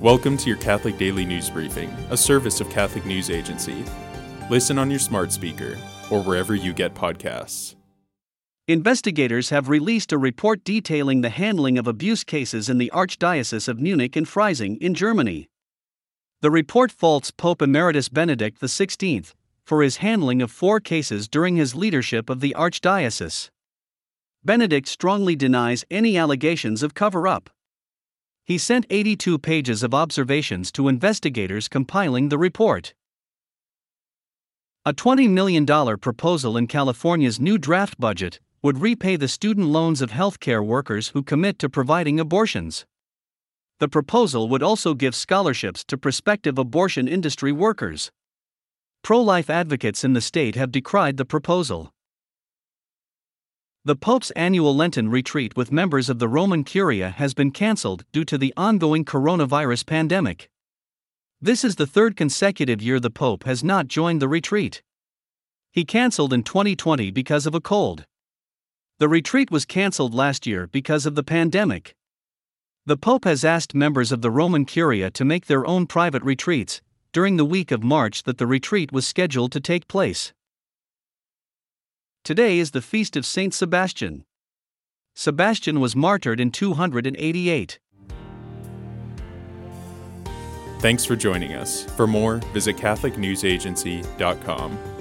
Welcome to your Catholic Daily News Briefing, a service of Catholic News Agency. Listen on your smart speaker or wherever you get podcasts. Investigators have released a report detailing the handling of abuse cases in the Archdiocese of Munich and Freising in Germany. The report faults Pope Emeritus Benedict XVI for his handling of four cases during his leadership of the Archdiocese. Benedict strongly denies any allegations of cover-up. He sent 82 pages of observations to investigators compiling the report. A $20 million proposal in California's new draft budget would repay the student loans of healthcare workers who commit to providing abortions. The proposal would also give scholarships to prospective abortion industry workers. Pro-life advocates in the state have decried the proposal. The Pope's annual Lenten retreat with members of the Roman Curia has been cancelled due to the ongoing coronavirus pandemic. This is the third consecutive year the Pope has not joined the retreat. He cancelled in 2020 because of a cold. The retreat was cancelled last year because of the pandemic. The Pope has asked members of the Roman Curia to make their own private retreats during the week of March that the retreat was scheduled to take place. Today is the feast of Saint Sebastian. Sebastian was martyred in 288. Thanks for joining us. For more, visit CatholicNewsAgency.com.